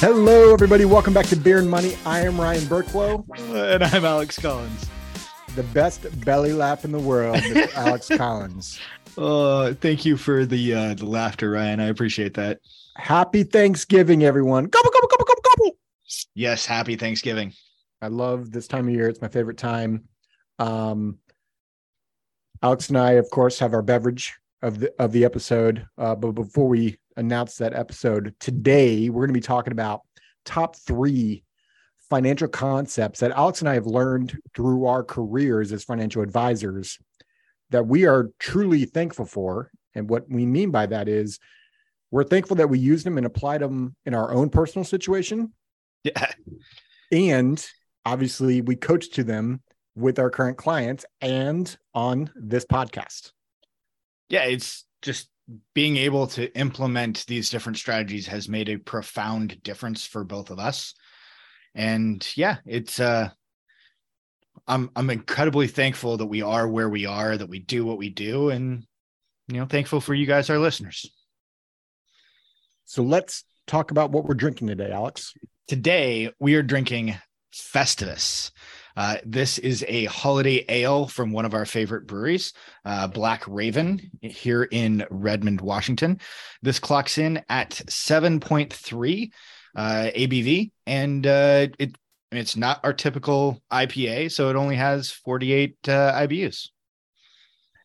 Hello, everybody. Welcome back to Beer and Money. I am Ryan Burklow. And I'm Alex Collins. The best belly laugh in the world is Alex Collins. Oh, thank you for the laughter, Ryan. I appreciate that. Happy Thanksgiving, everyone. Gobble, gobble, gobble, gobble, gobble. Yes, happy Thanksgiving. I love this time of year. It's my favorite time. Alex and I, of course, have our beverage of the episode. But before we announce that episode, today we're going to be talking about top 3 financial concepts that Alex and I have learned through our careers as financial advisors that we are truly thankful for. And what we mean by that is we're thankful that we used them and applied them in our own personal situation. Yeah. And obviously we coach to them with our current clients and on this podcast. Yeah, it's just being able to implement these different strategies has made a profound difference for both of us. And yeah, it's I'm incredibly thankful that we are where we are, that we do what we do, and thankful for you guys, our listeners. So let's talk about what we're drinking today, Alex. Today we are drinking Festivus. This is a holiday ale from one of our favorite breweries, Black Raven, here in Redmond, Washington. This clocks in at 7.3 ABV, and it's not our typical IPA, so it only has 48 IBUs.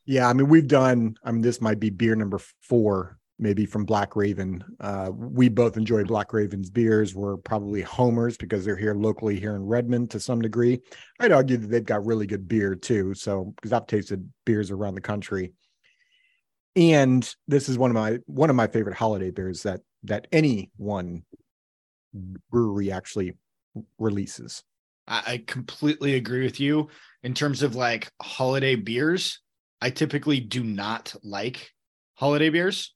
Yeah, this might be beer number 4, maybe, from Black Raven. We both enjoy Black Raven's beers. We're probably homers because they're here locally here in Redmond to some degree. I'd argue that they've got really good beer too. So, because I've tasted beers around the country, and this is one of my favorite holiday beers that any one brewery actually releases. I completely agree with you in terms of like holiday beers. I typically do not like holiday beers.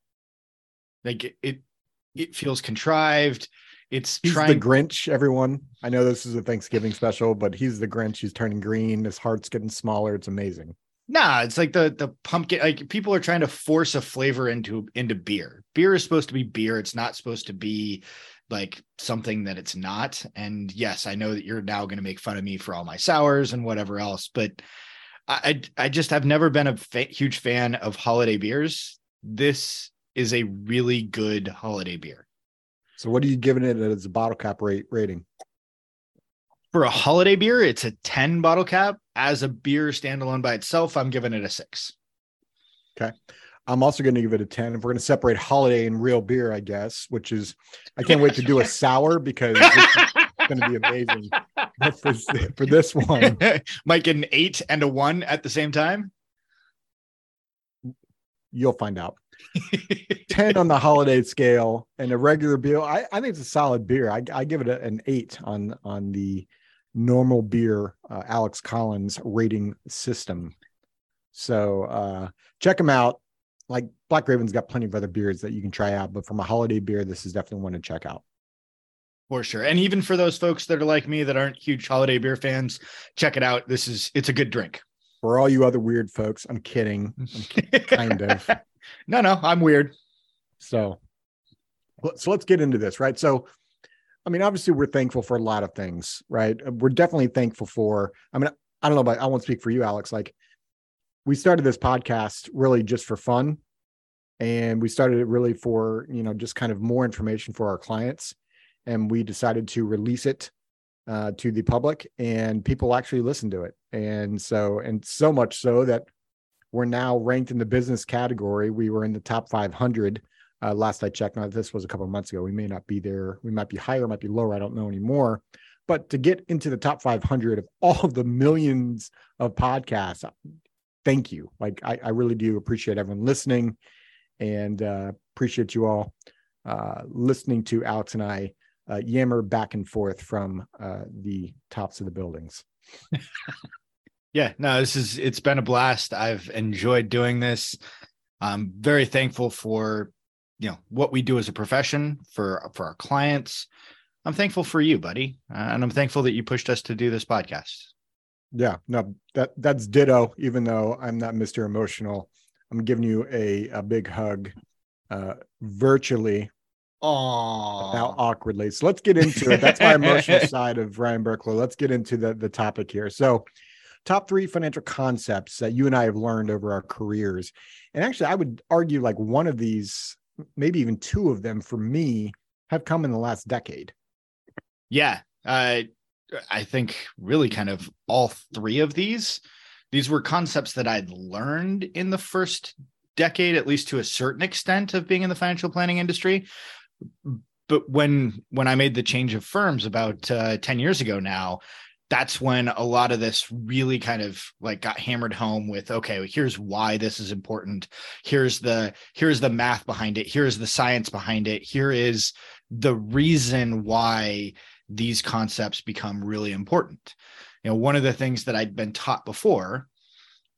Like it feels contrived. He's the Grinch, everyone. I know this is a Thanksgiving special, but he's the Grinch. He's turning green. His heart's getting smaller. It's amazing. Nah, it's like the pumpkin. Like, people are trying to force a flavor into beer. Beer is supposed to be beer. It's not supposed to be like something that it's not. And yes, I know that you're now going to make fun of me for all my sours and whatever else, but I just have never been a huge fan of holiday beers. This is a really good holiday beer. So what are you giving it as a bottle cap rating? For a holiday beer, it's a 10 bottle cap. As a beer standalone by itself, I'm giving it a 6. Okay. I'm also going to give it a 10. If we're going to separate holiday and real beer, I guess, which is, I can't wait to do a sour because it's going to be amazing. But for this one, might get an 8 and a 1 at the same time. You'll find out. 10 on the holiday scale, and a regular beer, I think it's a solid beer. I give it an 8 on the normal beer Alex Collins rating system. So check them out. Like, Black Raven's got plenty of other beers that you can try out, but from a holiday beer, this is definitely one to check out. For sure. And even for those folks that are like me that aren't huge holiday beer fans, check it out. It's a good drink. For all you other weird folks, I'm kidding. Kind of. No, I'm weird. So let's get into this, right? So, obviously we're thankful for a lot of things, right? We're definitely thankful for, I don't know, but I won't speak for you, Alex. Like, we started this podcast really just for fun, and we started it really for, just kind of more information for our clients. And we decided to release it to the public, and people actually listen to it. And so much so that we're now ranked in the business category. We were in the top 500 last I checked. Now, this was a couple of months ago. We may not be there. We might be higher, might be lower. I don't know anymore. But to get into the top 500 of all of the millions of podcasts, thank you. Like, I really do appreciate everyone listening, and appreciate you all listening to Alex and I yammer back and forth from the tops of the buildings. Yeah, no, it's been a blast. I've enjoyed doing this. I'm very thankful for, what we do as a profession, for our clients. I'm thankful for you, buddy. And I'm thankful that you pushed us to do this podcast. Yeah, no, that's ditto. Even though I'm not Mr. Emotional, I'm giving you a big hug virtually Aww. How awkwardly. So let's get into it. That's my emotional side of Ryan Berklow. Let's get into the topic here. So top three financial concepts that you and I have learned over our careers. And actually, I would argue like one of these, maybe even two of them for me, have come in the last decade. Yeah. I think really kind of all three of these were concepts that I'd learned in the first decade, at least to a certain extent of being in the financial planning industry. But when I made the change of firms about 10 years ago now, that's when a lot of this really kind of like got hammered home with, okay, here's why this is important. Here's the math behind it. Here's the science behind it. Here is the reason why these concepts become really important. You know, one of the things that I'd been taught before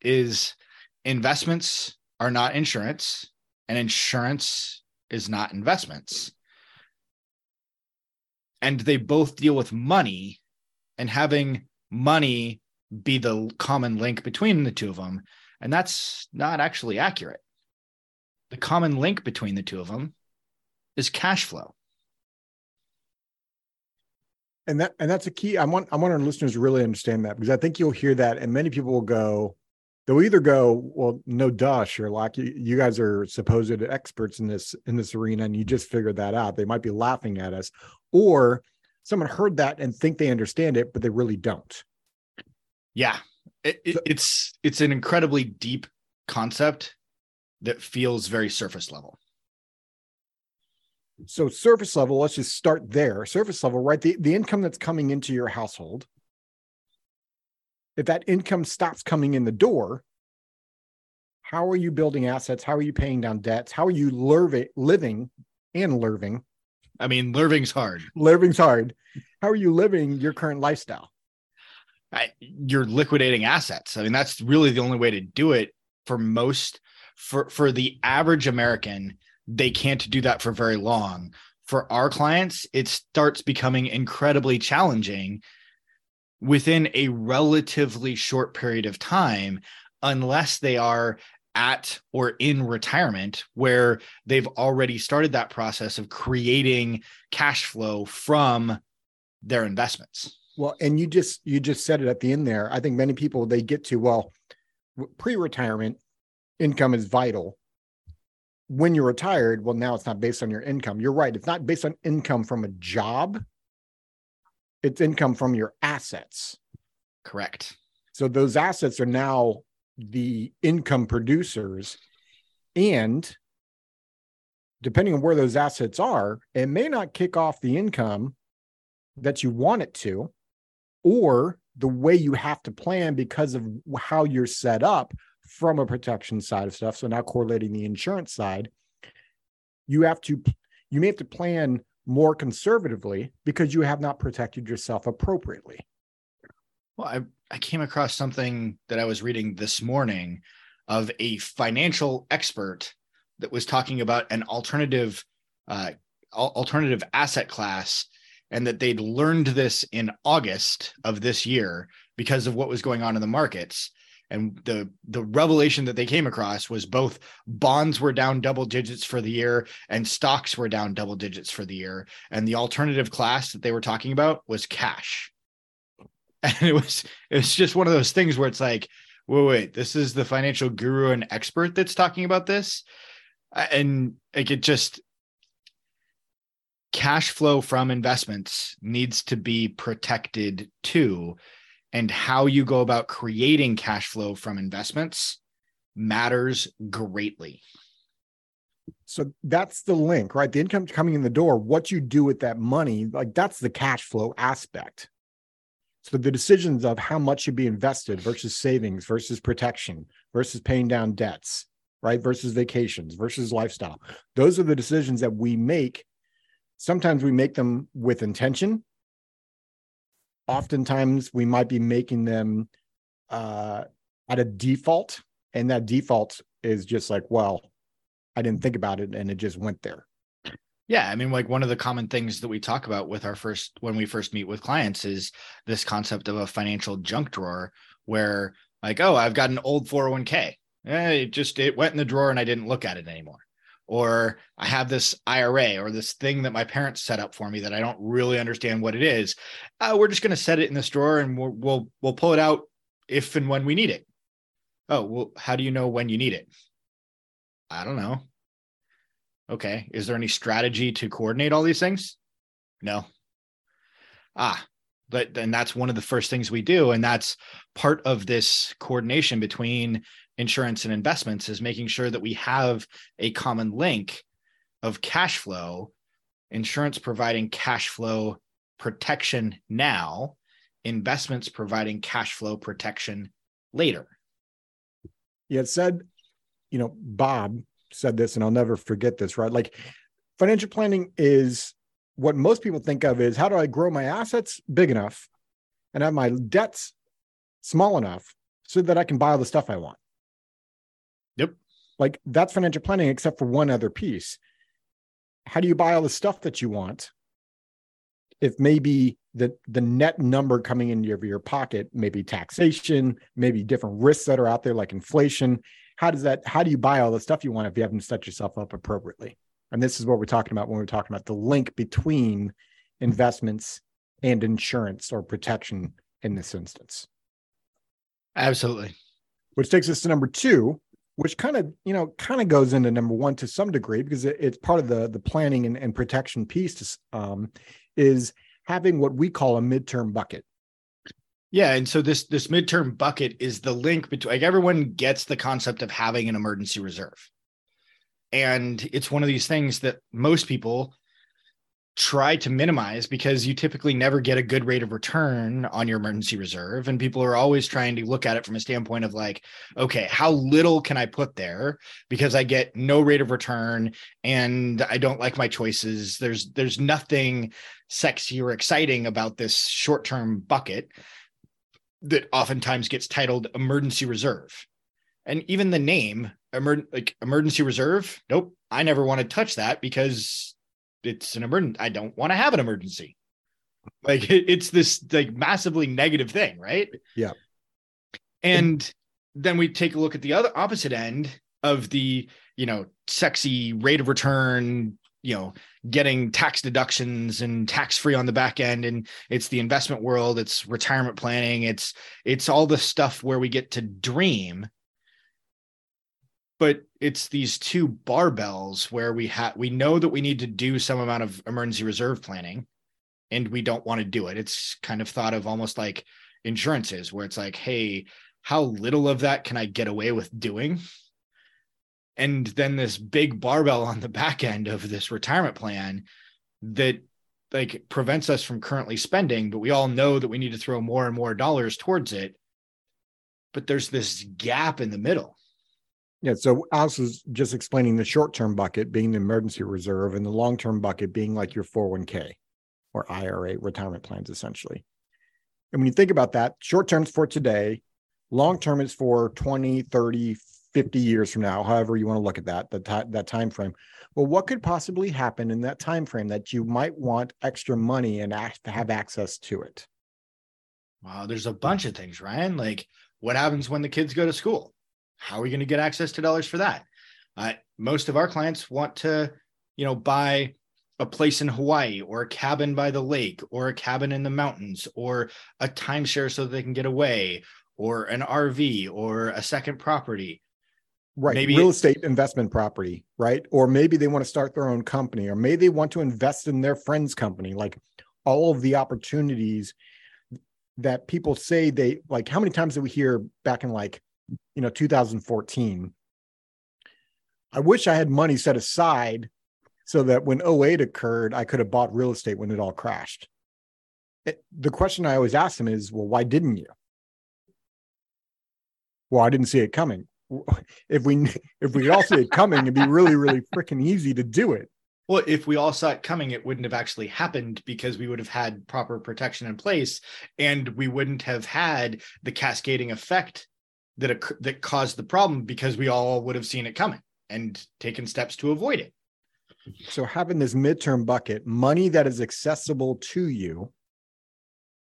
is investments are not insurance and insurance is not investments. And they both deal with money, and having money be the common link between the two of them. And that's not actually accurate. The common link between the two of them is cash flow. And that's a key. I want our listeners to really understand that, because I think you'll hear that and many people will go, they'll either go, well, no duh, Sherlock, you guys are supposed experts in this arena and you just figured that out. They might be laughing at us, or someone heard that and think they understand it, but they really don't. Yeah. It's an incredibly deep concept that feels very surface level. So surface level, let's just start there. Surface level, right? The income that's coming into your household, if that income stops coming in the door, how are you building assets? How are you paying down debts? How are you living? I mean, living's hard. Living's hard. How are you living your current lifestyle? You're liquidating assets. I mean, that's really the only way to do it for most. For the average American, they can't do that for very long. For our clients, it starts becoming incredibly challenging within a relatively short period of time, unless they are at or in retirement, where they've already started that process of creating cash flow from their investments. Well, and you just said it at the end there. I think many people, they get to, well, pre-retirement income is vital. When you're retired, well, now it's not based on your income. You're right. It's not based on income from a job. It's income from your assets. Correct. So those assets are now the income producers, and depending on where those assets are, it may not kick off the income that you want it to, or the way you have to plan because of how you're set up from a protection side of stuff. So now correlating the insurance side, you may have to plan more conservatively because you have not protected yourself appropriately. Well, I came across something that I was reading this morning of a financial expert that was talking about an alternative asset class, and that they'd learned this in August of this year because of what was going on in the markets. And the revelation that they came across was both bonds were down double digits for the year and stocks were down double digits for the year. And the alternative class that they were talking about was cash. And it's just one of those things where it's like, wait, this is the financial guru and expert that's talking about this. And like, it just, cash flow from investments needs to be protected too. And how you go about creating cash flow from investments matters greatly. So that's the link, right? The income coming in the door, what you do with that money, like that's the cash flow aspect. So the decisions of how much should be invested versus savings versus protection versus paying down debts, right? Versus vacations versus lifestyle. Those are the decisions that we make. Sometimes we make them with intention. Oftentimes we might be making them at a default. And that default is just like, well, I didn't think about it and it just went there. Yeah. I mean, like one of the common things that we talk about with when we first meet with clients is this concept of a financial junk drawer where like, oh, I've got an old 401k. It went in the drawer and I didn't look at it anymore. or I have this IRA or this thing that my parents set up for me that I don't really understand what it is. We're just going to set it in this drawer and we'll pull it out if and when we need it. Oh, well, how do you know when you need it? I don't know. Okay. Is there any strategy to coordinate all these things? No. But then that's one of the first things we do. And that's part of this coordination between insurance and investments is making sure that we have a common link of cash flow, insurance providing cash flow protection now, investments providing cash flow protection later. Yeah, it said, you know, Bob said this, and I'll never forget this, right? Like financial planning is what most people think of is how do I grow my assets big enough and have my debts small enough so that I can buy all the stuff I want. Yep. Like that's financial planning, except for one other piece. How do you buy all the stuff that you want if maybe the net number coming into your pocket, maybe taxation, maybe different risks that are out there like inflation? How do you buy all the stuff you want if you haven't set yourself up appropriately? And this is what we're talking about when we're talking about the link between investments and insurance or protection in this instance. Absolutely. Which takes us to number two, which kind of goes into number one to some degree, because it's part of the planning and protection piece is having what we call a midterm bucket. Yeah. And so this midterm bucket is the link between, like, everyone gets the concept of having an emergency reserve. And it's one of these things that most people try to minimize because you typically never get a good rate of return on your emergency reserve. And people are always trying to look at it from a standpoint of like, okay, how little can I put there because I get no rate of return and I don't like my choices. There's nothing sexy or exciting about this short-term bucket that oftentimes gets titled emergency reserve. And even the name, emergency reserve, nope, I never want to touch that because it's an emergency. I don't want to have an emergency. Like it's this like massively negative thing, right? Yeah. And then we take a look at the other opposite end of the, you know, sexy rate of return, you know, getting tax deductions and tax free on the back end. And it's the investment world, it's retirement planning. It's all the stuff where we get to dream. But it's these two barbells where we know that we need to do some amount of emergency reserve planning and we don't want to do it. It's kind of thought of almost like insurances where it's like, hey, how little of that can I get away with doing? And then this big barbell on the back end of this retirement plan that like prevents us from currently spending, but we all know that we need to throw more and more dollars towards it. But there's this gap in the middle. Yeah, so Alice was just explaining the short-term bucket being the emergency reserve and the long-term bucket being like your 401k or IRA retirement plans, essentially. And when you think about that, short-term is for today, long-term is for 20, 30, 50 years from now, however you want to look at that time frame. Well, what could possibly happen in that time frame that you might want extra money and have access to it? Wow, there's a bunch of things, Ryan. Like what happens when the kids go to school? How are we going to get access to dollars for that? Most of our clients want to, you know, buy a place in Hawaii or a cabin by the lake or a cabin in the mountains or a timeshare so that they can get away or an RV or a second property. Right. Maybe real estate investment property, right? Or maybe they want to start their own company or maybe they want to invest in their friend's company. Like all of the opportunities that people say they like, how many times did we hear back in like, 2014, I wish I had money set aside so that when 2008 occurred, I could have bought real estate when it all crashed. The question I always ask them is, well, why didn't you? Well, I didn't see it coming. If we all see it coming, it'd be really, really freaking easy to do it. Well, if we all saw it coming, it wouldn't have actually happened because we would have had proper protection in place and we wouldn't have had the cascading effect that caused the problem because we all would have seen it coming and taken steps to avoid it. So having this midterm bucket, money that is accessible to you,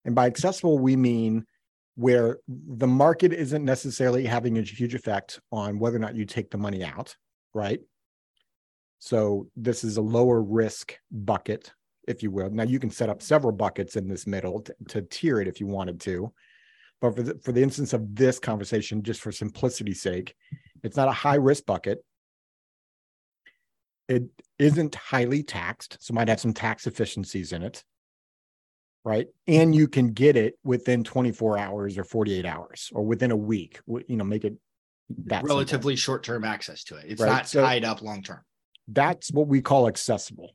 and by accessible, we mean where the market isn't necessarily having a huge effect on whether or not you take the money out, right? So this is a lower risk bucket, if you will. Now you can set up several buckets in this middle to tier it if you wanted to. But for the instance of this conversation, just for simplicity's sake, it's not a high risk bucket. It isn't highly taxed, so it might have some tax efficiencies in it, right? And you can get it within 24 hours or 48 hours or within a week, you know, make it that relatively short-term access to it. It's right? Not so tied up long-term. That's what we call accessible.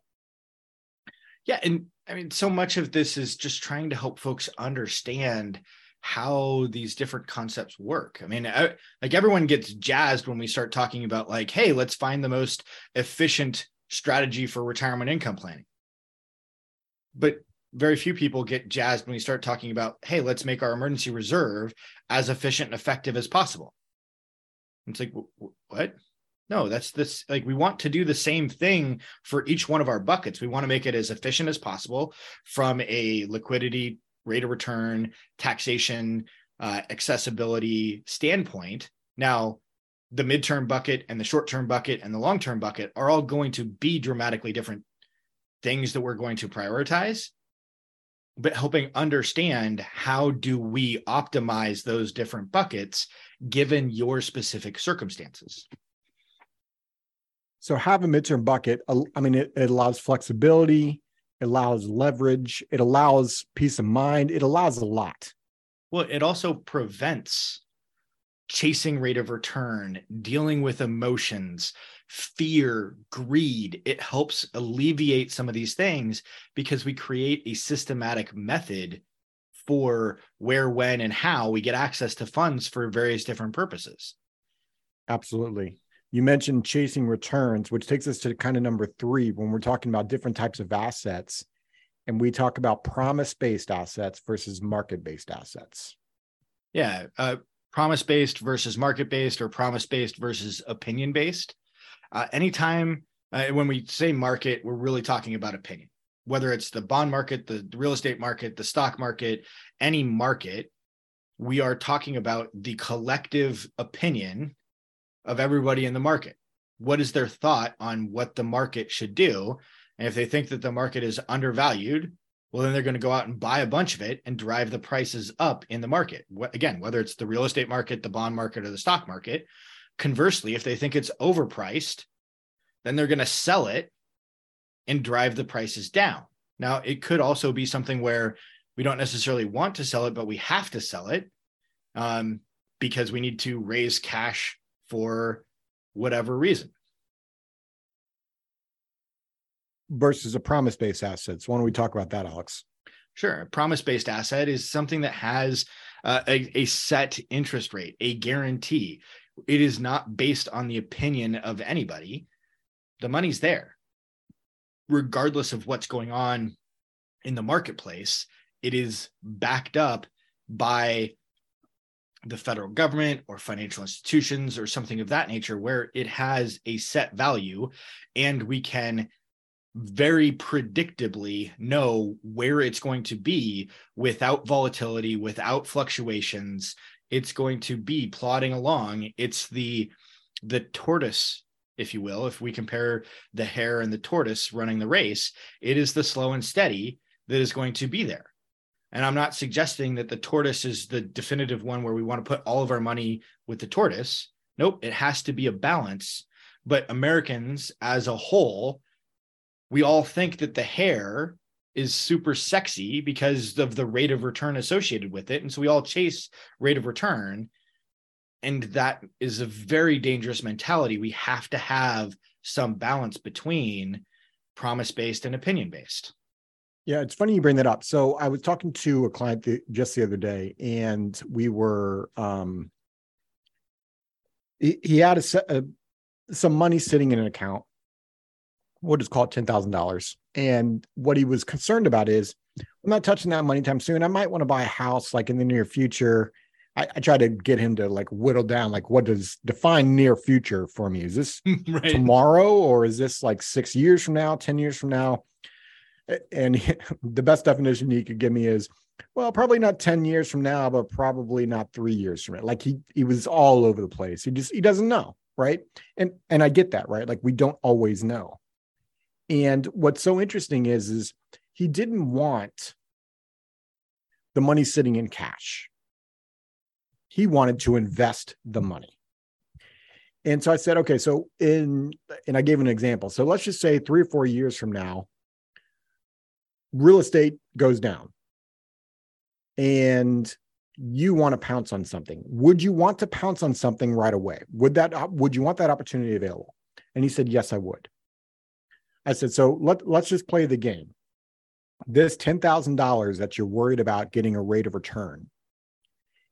Yeah. And I mean, so much of this is just trying to help folks understand how these different concepts work. I mean, like everyone gets jazzed when we start talking about like, hey, let's find the most efficient strategy for retirement income planning. But very few people get jazzed when we start talking about, hey, let's make our emergency reserve as efficient and effective as possible. It's like, what? No, that's this, like, we want to do the same thing for each one of our buckets. We want to make it as efficient as possible from a liquidity, rate of return, taxation, accessibility standpoint. Now, the midterm bucket and the short-term bucket and the long-term bucket are all going to be dramatically different things that we're going to prioritize, but helping understand how do we optimize those different buckets given your specific circumstances. So have a midterm bucket. I mean, it allows flexibility. It allows leverage. It allows peace of mind. It allows a lot. Well, it also prevents chasing rate of return, dealing with emotions, fear, greed. It helps alleviate some of these things because we create a systematic method for where, when, and how we get access to funds for various different purposes. Absolutely. You mentioned chasing returns, which takes us to kind of number three when we're talking about different types of assets. And we talk about promise-based assets versus market-based assets. Yeah, promise-based versus market-based or promise-based versus opinion-based. Anytime when we say market, we're really talking about opinion, whether it's the bond market, the real estate market, the stock market, any market, we are talking about the collective opinion of everybody in the market. What is their thought on what the market should do? And if they think that the market is undervalued, well, then they're going to go out and buy a bunch of it and drive the prices up in the market. Again, whether it's the real estate market, the bond market, or the stock market. Conversely, if they think it's overpriced, then they're going to sell it and drive the prices down. Now, it could also be something where we don't necessarily want to sell it, but we have to sell it because we need to raise cash for whatever reason. Versus a promise-based asset. So why don't we talk about that, Alex? Sure. A promise-based asset is something that has a set interest rate, a guarantee. It is not based on the opinion of anybody. The money's there. Regardless of what's going on in the marketplace, it is backed up by the federal government or financial institutions or something of that nature where it has a set value and we can very predictably know where it's going to be without volatility, without fluctuations. It's going to be plodding along. It's the tortoise, if you will. If we compare the hare and the tortoise running the race, it is the slow and steady that is going to be there. And I'm not suggesting that the tortoise is the definitive one where we want to put all of our money with the tortoise. Nope, it has to be a balance. But Americans as a whole, we all think that the hare is super sexy because of the rate of return associated with it. And so we all chase rate of return. And that is a very dangerous mentality. We have to have some balance between promise-based and opinion-based. Yeah, it's funny you bring that up. So I was talking to a client just the other day, and we were he had some money sitting in an account. We'll just call it $10,000. And what he was concerned about is, I'm not touching that money anytime soon. I might want to buy a house like in the near future. I try to get him to like whittle down, like what does define near future for me? Is this right. Tomorrow or is this like 6 years from now, 10 years from now? And the best definition he could give me is, well, probably not 10 years from now, but probably not 3 years from now. Like he was all over the place. He doesn't know. right? And I get that, right? Like, we don't always know. And what's so interesting is he didn't want the money sitting in cash. He wanted to invest the money. And so I said, okay, so and I gave an example. So let's just say 3 or 4 years from now, real estate goes down and you want to pounce on something. Would you want to pounce on something right away? Would you want that opportunity available? And he said, yes, I would. I said, so let's just play the game. This $10,000 that you're worried about getting a rate of return,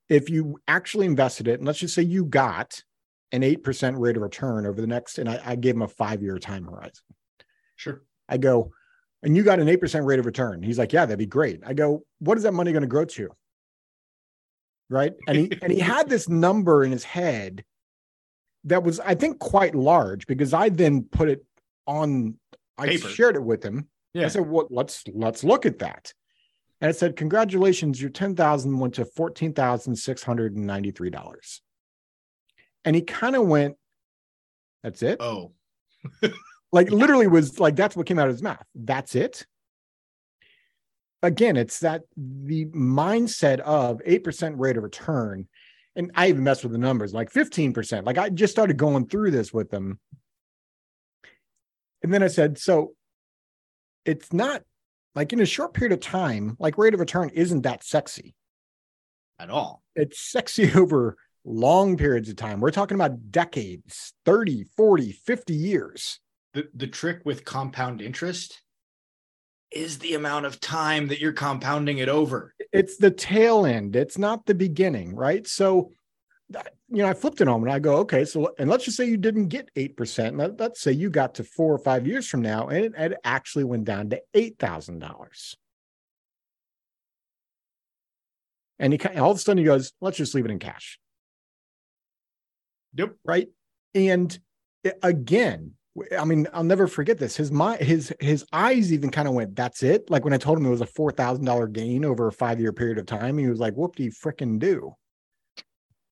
if you actually invested it, and let's just say you got an 8% rate of return over the next, and I gave him a 5-year time horizon. Sure. I go, and you got an 8% rate of return. He's like, yeah, that'd be great. I go, what is that money going to grow to? Right. And he had this number in his head that was, I think, quite large, because I then put it on, paper. I shared it with him. Yeah. I said, well, let's look at that. And I said, congratulations, your $10,000 went to $14,693. And he kind of went, that's it? Oh. Like, literally was like, that's what came out of his mouth. That's it. Again, it's that the mindset of 8% rate of return. And I even messed with the numbers, like 15%. Like, I just started going through this with them. And then I said, so it's not like, in a short period of time, like, rate of return isn't that sexy at all. It's sexy over long periods of time. We're talking about decades, 30, 40, 50 years. The trick with compound interest is the amount of time that you're compounding it over. It's the tail end. It's not the beginning, right? So, you know, I flipped it on and I go, okay, so, and let's just say you didn't get 8%. Let's say you got to 4 or 5 years from now and it actually went down to $8,000. And he, all of a sudden, he goes, let's just leave it in cash. Yep. Right. And again, I mean, I'll never forget this. His eyes even kind of went, that's it. Like, when I told him it was a $4,000 gain over a 5-year period of time, he was like, whoop-de-frickin-do.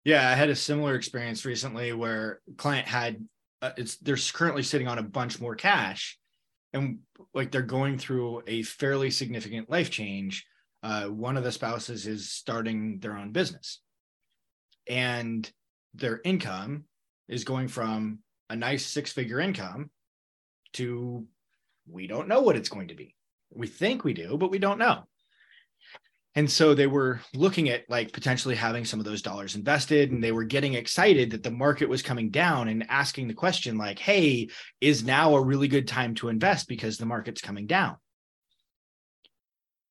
Yeah. I had a similar experience recently where a client had, they're currently sitting on a bunch more cash, and like, they're going through a fairly significant life change. One of the spouses is starting their own business, and their income is going from a nice 6-figure income to, we don't know what it's going to be. We think we do, but we don't know. And so they were looking at, like, potentially having some of those dollars invested, and they were getting excited that the market was coming down and asking the question, like, hey, is now a really good time to invest because the market's coming down?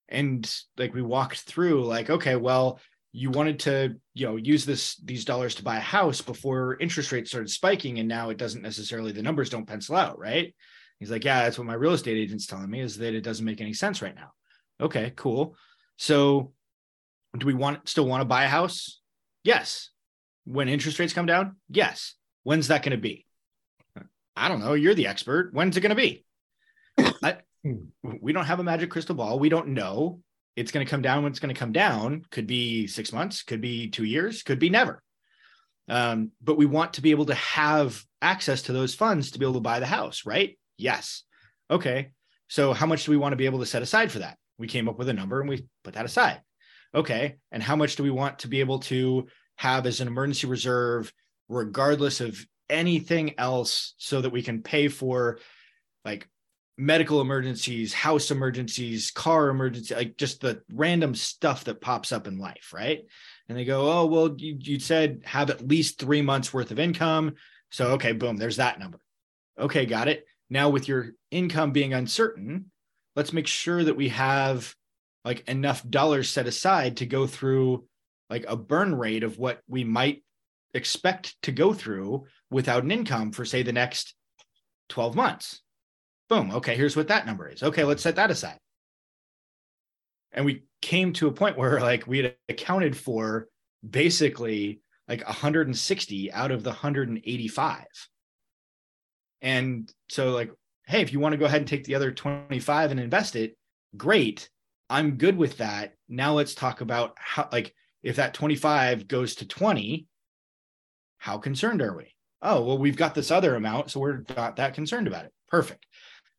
And like, we walked through, like, okay, well, you wanted to, you know, use these dollars to buy a house before interest rates started spiking, and now it doesn't necessarily, the numbers don't pencil out, right? He's like, yeah, that's what my real estate agent's telling me, is that it doesn't make any sense right now. Okay, cool. So do we still want to buy a house? Yes. When interest rates come down? Yes. When's that going to be? I don't know. You're the expert. When's it going to be? We don't have a magic crystal ball. We don't know. It's going to come down when it's going to come down. Could be 6 months, could be 2 years, could be never. But we want to be able to have access to those funds to be able to buy the house, right? Yes. Okay. So how much do we want to be able to set aside for that? We came up with a number and we put that aside. Okay. And how much do we want to be able to have as an emergency reserve, regardless of anything else, so that we can pay for, like, medical emergencies, house emergencies, car emergency, like, just the random stuff that pops up in life, right? And they go, oh, well, you said have at least 3 months worth of income. So, okay, boom, there's that number. Okay, got it. Now, with your income being uncertain, let's make sure that we have, like, enough dollars set aside to go through, like, a burn rate of what we might expect to go through without an income for, say, the next 12 months. Boom. Okay. Here's what that number is. Okay. Let's set that aside. And we came to a point where, like, we had accounted for basically like 160 out of the 185. And so, like, hey, if you want to go ahead and take the other 25 and invest it, great. I'm good with that. Now let's talk about how, like, if that 25 goes to 20, how concerned are we? oh, well, we've got this other amount, so we're not that concerned about it. Perfect.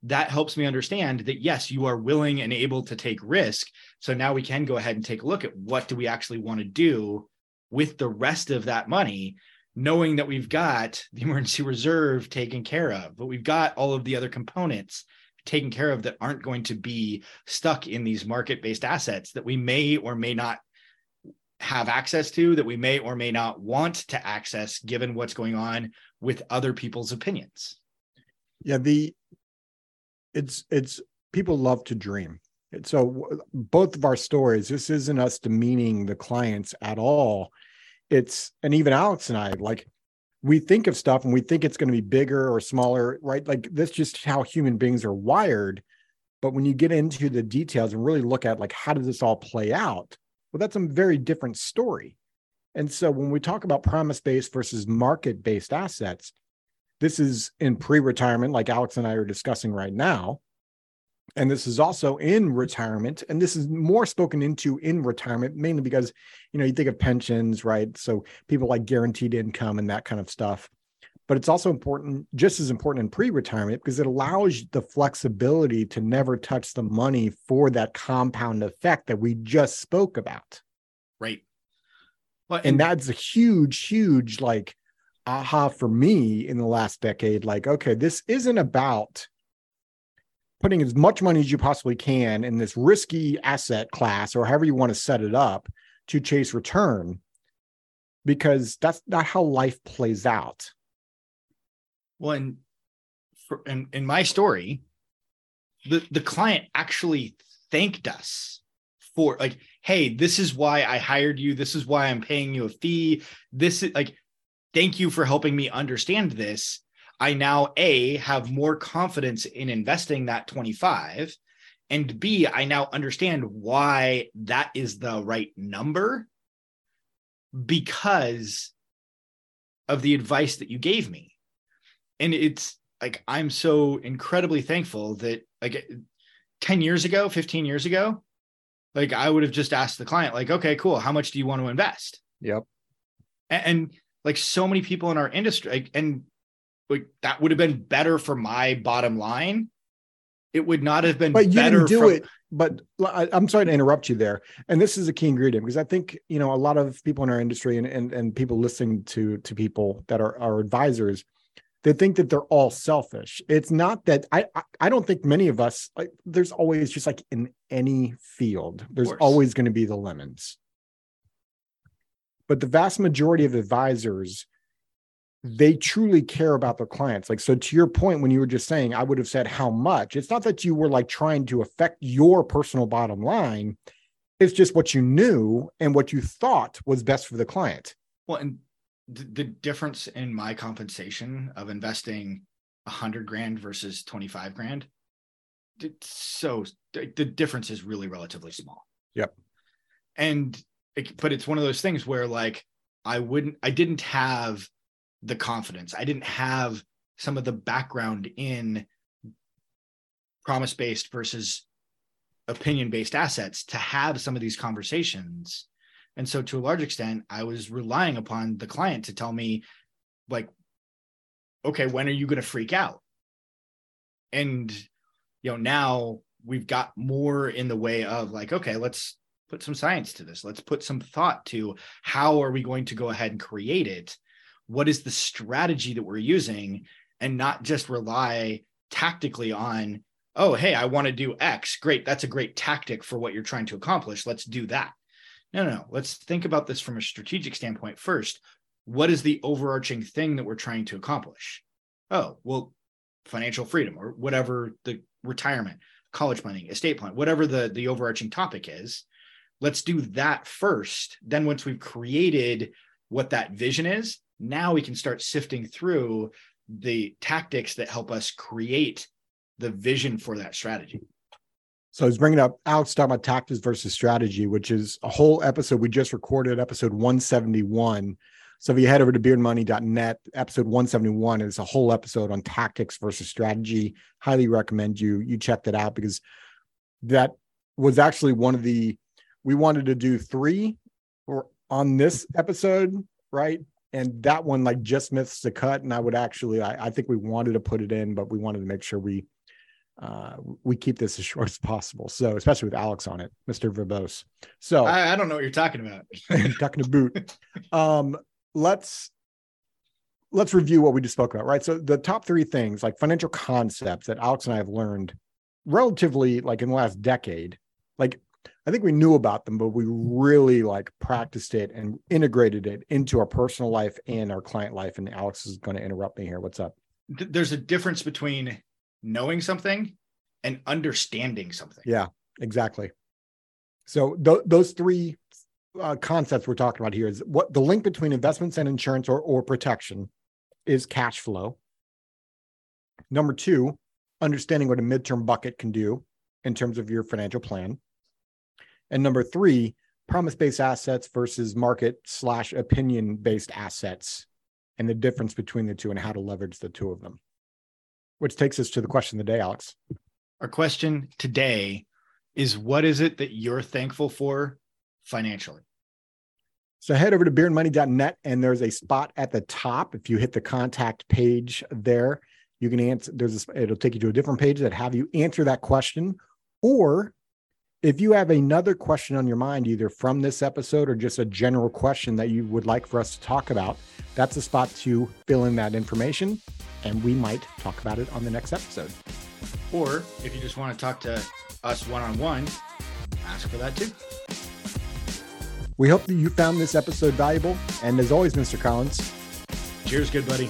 That helps me understand that, yes, you are willing and able to take risk. So now we can go ahead and take a look at what do we actually want to do with the rest of that money, knowing that we've got the emergency reserve taken care of, but we've got all of the other components taken care of that aren't going to be stuck in these market-based assets that we may or may not have access to, that we may or may not want to access, given what's going on with other people's opinions. Yeah, it's people love to dream. So both of our stories, this isn't us demeaning the clients at all. It's, and even Alex and I, like, we think of stuff and we think it's going to be bigger or smaller, right? Like, that's just how human beings are wired. But when you get into the details and really look at, like, how does this all play out? Well, that's a very different story. And so when we talk about promise-based versus market-based assets, this is in pre-retirement, like Alex and I are discussing right now. And this is also in retirement. And this is more spoken into in retirement, mainly because, you know, you think of pensions, right? So people like guaranteed income and that kind of stuff. But it's also important, just as important in pre-retirement, because it allows the flexibility to never touch the money for that compound effect that we just spoke about. Right. Well, and that's a huge, huge, like, aha for me in the last decade. Like, okay, this isn't about putting as much money as you possibly can in this risky asset class, or however you want to set it up, to chase return, because that's not how life plays out. Well, and in my story, the client actually thanked us for, like, hey, this is why I hired you. This is why I'm paying you a fee. This is, like, thank you for helping me understand this. I now, A, have more confidence in investing that 25, and B, I now understand why that is the right number because of the advice that you gave me. And it's like, I'm so incredibly thankful that, like, 10 years ago, 15 years ago, like, I would have just asked the client, like, okay, cool. How much do you want to invest? Yep. And like, so many people in our industry, like, and like, that would have been better for my bottom line. It would not have been better. But you didn't do it. But I'm sorry to interrupt you there. And this is a key ingredient, because I think, you know, a lot of people in our industry and people listening to people that are our advisors, they think that they're all selfish. It's not that. I don't think many of us, like, there's always, just like in any field, there's always going to be the lemons. But the vast majority of advisors, they truly care about their clients. Like, so to your point, when you were just saying, I would have said how much, it's not that you were, like, trying to affect your personal bottom line. It's just what you knew and what you thought was best for the client. Well, and the difference in my compensation of investing $100,000 versus $25,000, so the difference is really relatively small. Yep. And, but it's one of those things where, like, I didn't have the confidence. I didn't have some of the background in promise-based versus opinion-based assets to have some of these conversations. And so to a large extent, I was relying upon the client to tell me, like, okay, when are you going to freak out? And, you know, now we've got more in the way of, like, okay, let's put some science to this. Let's put some thought to how are we going to go ahead and create it? What is the strategy that we're using, and not just rely tactically on, oh, hey, I want to do X. Great. That's a great tactic for what you're trying to accomplish. Let's do that. No. Let's think about this from a strategic standpoint first. What is the overarching thing that we're trying to accomplish? Oh, well, financial freedom, or whatever, the retirement, college planning, estate plan, whatever the overarching topic is. Let's do that first. Then once we've created what that vision is, now we can start sifting through the tactics that help us create the vision for that strategy. So I was bringing up Alex talking about tactics versus strategy, which is a whole episode. We just recorded episode 171. So if you head over to beardmoney.net, episode 171 is a whole episode on tactics versus strategy. Highly recommend you check that out, because that was actually one of the, we wanted to do three on this episode, right? And that one like just missed the cut. And I would actually, I think we wanted to put it in, but we wanted to make sure we keep this as short as possible. So especially with Alex on it, Mr. Verbose. So I don't know what you're talking about. Talking to boot. Let's review what we just spoke about, right? So the top three things, like financial concepts that Alex and I have learned relatively like in the last decade, like I think we knew about them, but we really like practiced it and integrated it into our personal life and our client life. And Alex is going to interrupt me here. What's up? There's a difference between knowing something and understanding something. Yeah, exactly. So those three concepts we're talking about here is what the link between investments and insurance or protection is cash flow. Number two, understanding what a midterm bucket can do in terms of your financial plan. And number three, promise-based assets versus market/opinion-based assets and the difference between the two and how to leverage the two of them. Which takes us to the question of the day, Alex. Our question today is, what is it that you're thankful for financially? So head over to beerandmoney.net and there's a spot at the top. If you hit the contact page there, you can answer. It'll take you to a different page that have you answer that question. Or if you have another question on your mind, either from this episode or just a general question that you would like for us to talk about, that's a spot to fill in that information, and we might talk about it on the next episode. Or if you just want to talk to us one-on-one, ask for that too. We hope that you found this episode valuable, and as always, Mr. Collins. Cheers, good buddy.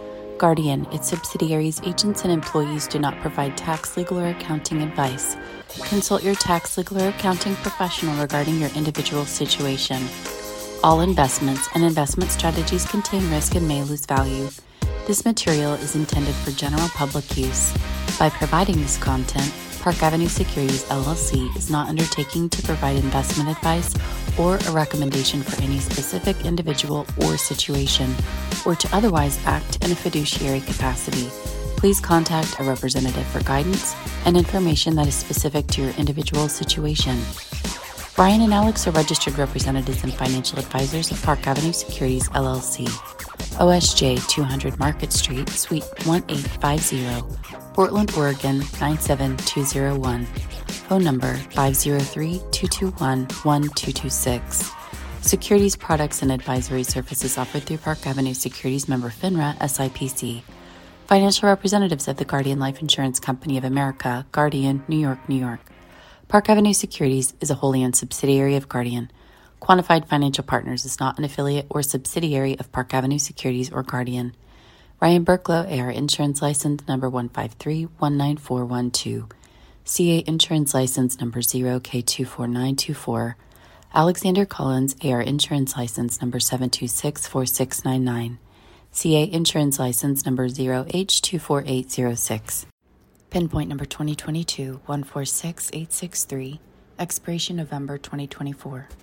Guardian, its subsidiaries, agents, and employees do not provide tax, legal, or accounting advice. Consult your tax, legal, or accounting professional regarding your individual situation. All investments and investment strategies contain risk and may lose value. This material is intended for general public use. By providing this content, Park Avenue Securities, LLC is not undertaking to provide investment advice or a recommendation for any specific individual or situation, or to otherwise act in a fiduciary capacity. Please contact a representative for guidance and information that is specific to your individual situation. Brian and Alex are registered representatives and financial advisors of Park Avenue Securities, LLC. OSJ 200 Market Street, Suite 1850, Portland, Oregon 97201. Phone number 503-221-1226. Securities products and advisory services offered through Park Avenue Securities, member FINRA, SIPC. Financial representatives of the Guardian Life Insurance Company of America, Guardian, New York, New York. Park Avenue Securities is a wholly owned subsidiary of Guardian. Quantified Financial Partners is not an affiliate or subsidiary of Park Avenue Securities or Guardian. Ryan Berklow, AR Insurance License Number 153-19412. CA Insurance License Number 0K24924. Alexander Collins, AR Insurance License Number 7264699. CA Insurance License Number 0H24806. Pinpoint Number 2022-146863. Expiration November 2024.